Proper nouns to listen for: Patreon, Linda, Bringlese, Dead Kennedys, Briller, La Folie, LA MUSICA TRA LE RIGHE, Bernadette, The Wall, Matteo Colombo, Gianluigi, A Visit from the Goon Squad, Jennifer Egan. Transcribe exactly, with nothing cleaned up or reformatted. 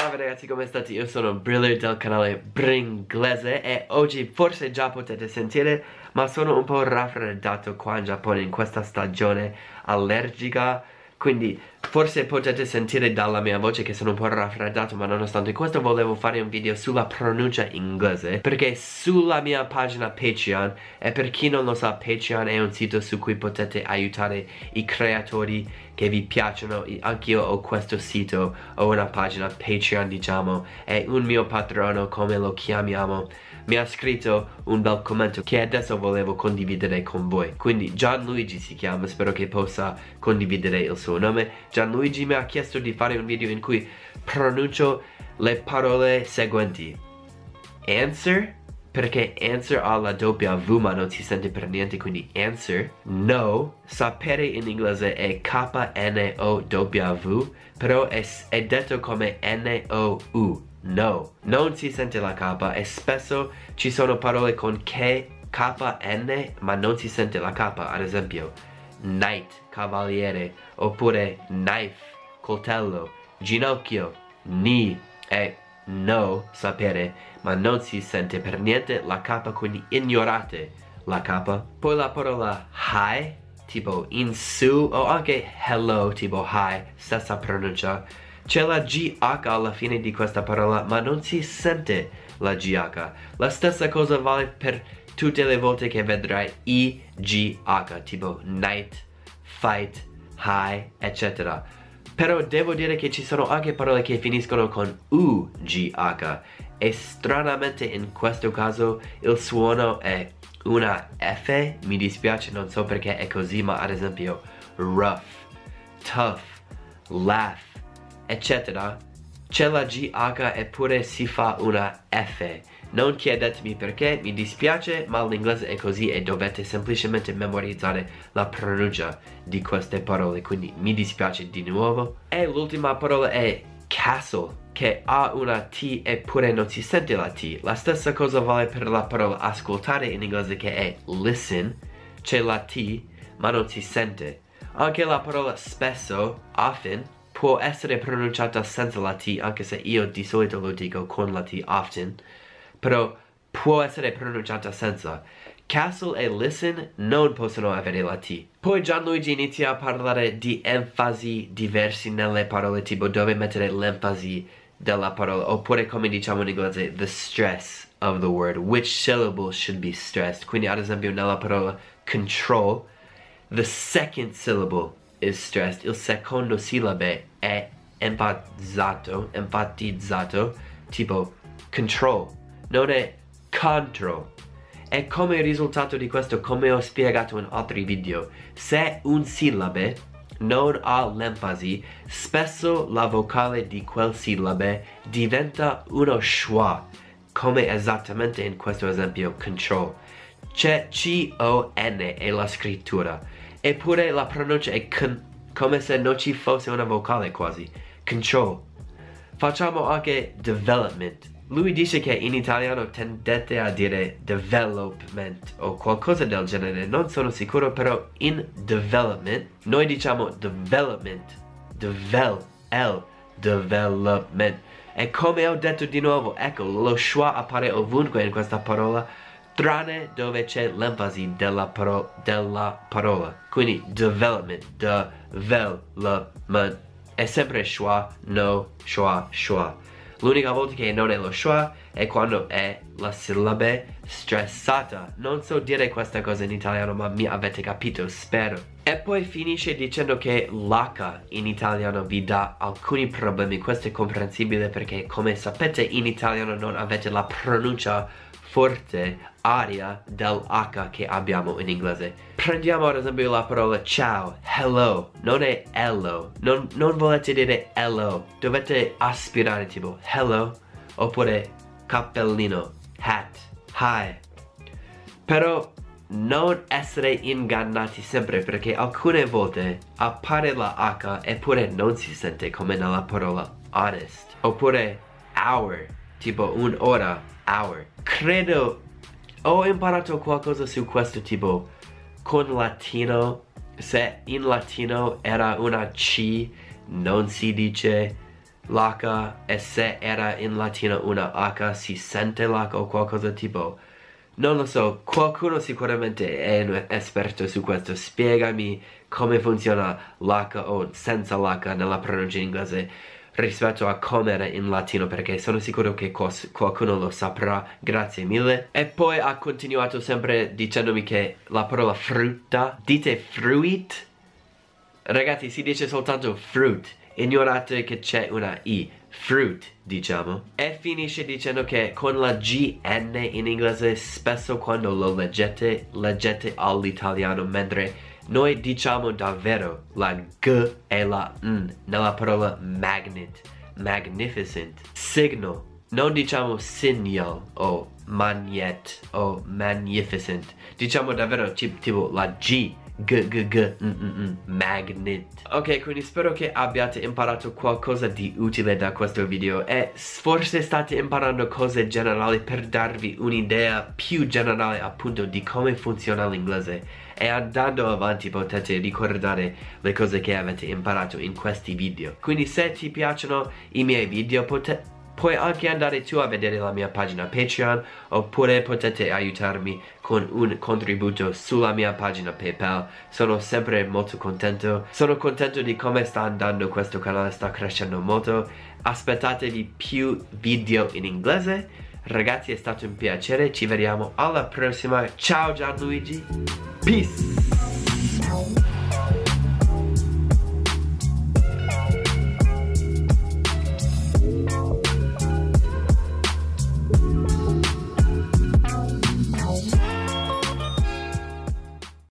Salve ragazzi, come state? Io sono Briller del canale Bringlese e oggi forse già potete sentire, ma sono un po' raffreddato qua in Giappone in questa stagione allergica. Quindi forse potete sentire dalla mia voce che sono un po' raffreddato, ma nonostante questo volevo fare un video sulla pronuncia inglese, perché sulla mia pagina Patreon, e per chi non lo sa Patreon è un sito su cui potete aiutare i creatori che vi piacciono. Anch'io ho questo sito, ho una pagina Patreon diciamo, e un mio patrono, come lo chiamiamo, mi ha scritto un bel commento che adesso volevo condividere con voi. Quindi Gianluigi si chiama, spero che possa condividere il suo nome. Gianluigi mi ha chiesto di fare un video in cui pronuncio le parole seguenti: answer, perché answer ha la doppia V ma non si sente per niente, quindi answer. No, sapere in inglese è K N O W, però è, è detto come N O U, no, non si sente la K, e spesso ci sono parole con K, K N ma non si sente la K, ad esempio knight, cavaliere, oppure knife, coltello, ginocchio, knee, e no, sapere, ma non si sente per niente la K, quindi ignorate la K. Poi la parola hi, tipo in su, o anche hello, tipo hi, stessa pronuncia. C'è la G H alla fine di questa parola, ma non si sente la G H. La stessa cosa vale per tutte le volte che vedrai I G H, tipo night, fight, high, eccetera. Però devo dire che ci sono anche parole che finiscono con U G H, e stranamente in questo caso il suono è una F, mi dispiace, non so perché è così, ma ad esempio rough, tough, laugh, eccetera. C'è la G H eppure si fa una F. Non chiedetemi perché, mi dispiace, ma l'inglese è così e dovete semplicemente memorizzare la pronuncia di queste parole, quindi mi dispiace di nuovo. E l'ultima parola è castle, che ha una T eppure non si sente la T. La stessa cosa vale per la parola ascoltare in inglese, che è listen, c'è la T ma non si sente. Anche la parola spesso, often, può essere pronunciata senza la T, anche se io di solito lo dico con la T, often, però può essere pronunciata senza. Castle e listen non possono avere la T. Poi Gianluigi inizia a parlare di enfasi diversi nelle parole, tipo dove mettere l'enfasi della parola, oppure come diciamo in inglese, the stress of the word, which syllable should be stressed. Quindi ad esempio nella parola control, the second syllable is stressed, il secondo sillabe è enfatizzato, enfatizzato, tipo control, non è control. E come risultato di questo, come ho spiegato in altri video, se un sillabe non ha l'enfasi, spesso la vocale di quel sillabe diventa uno schwa, come esattamente in questo esempio control. C'è C O N è la scrittura, eppure la pronuncia è con, come se non ci fosse una vocale quasi. Control. Facciamo anche development. Lui dice che in italiano tendete a dire development o qualcosa del genere, non sono sicuro, però in development noi diciamo development, devel, el, development. E come ho detto di nuovo, ecco, lo schwa appare ovunque in questa parola, tranne dove c'è l'enfasi della, paro della parola. Quindi development, development, è sempre schwa, no, schwa, schwa. L'unica volta che non è lo schwa è quando è la sillabe stressata. Non so dire questa cosa in italiano, ma mi avete capito, spero. E poi finisce dicendo che l'H in italiano vi dà alcuni problemi. Questo è comprensibile perché, come sapete, in italiano non avete la pronuncia forte, aria dell'H che abbiamo in inglese. Prendiamo ad esempio la parola ciao, hello, non è hello, non, non volete dire hello, dovete aspirare, tipo hello, oppure cappellino, hat, hi. Però non essere ingannati sempre, perché alcune volte appare la H eppure non si sente, come nella parola honest, oppure hour, tipo un'ora, hour. Credo ho imparato qualcosa su questo, tipo con latino, se in latino era una C non si dice l'H e se era in latino una H si sente l'H o qualcosa tipo. Non lo so, qualcuno sicuramente è un esperto su questo. Spiegami come funziona l'H o senza l'H nella pronuncia inglese rispetto a come era in latino, perché sono sicuro che qualcuno lo saprà. Grazie mille. E poi ha continuato sempre dicendomi che la parola frutta, dite fruit, ragazzi, si dice soltanto fruit, ignorate che c'è una I, fruit diciamo. E finisce dicendo che con la G N in inglese spesso quando lo leggete, leggete all'italiano, mentre noi diciamo davvero la G e la N nella parola magnet, magnificent, signal. Non diciamo signal o magnet o magnificent, diciamo davvero tipo la G, G, G, G, N, N, N, magnet. Ok, quindi spero che abbiate imparato qualcosa di utile da questo video e forse state imparando cose generali per darvi un'idea più generale appunto di come funziona l'inglese. E andando avanti potete ricordare le cose che avete imparato in questi video. Quindi se ti piacciono i miei video potete... puoi anche andare tu a vedere la mia pagina Patreon, oppure potete aiutarmi con un contributo sulla mia pagina PayPal. Sono sempre molto contento, sono contento di come sta andando questo canale, sta crescendo molto. Aspettatevi più video in inglese. Ragazzi, è stato un piacere, ci vediamo alla prossima. Ciao Gianluigi, peace!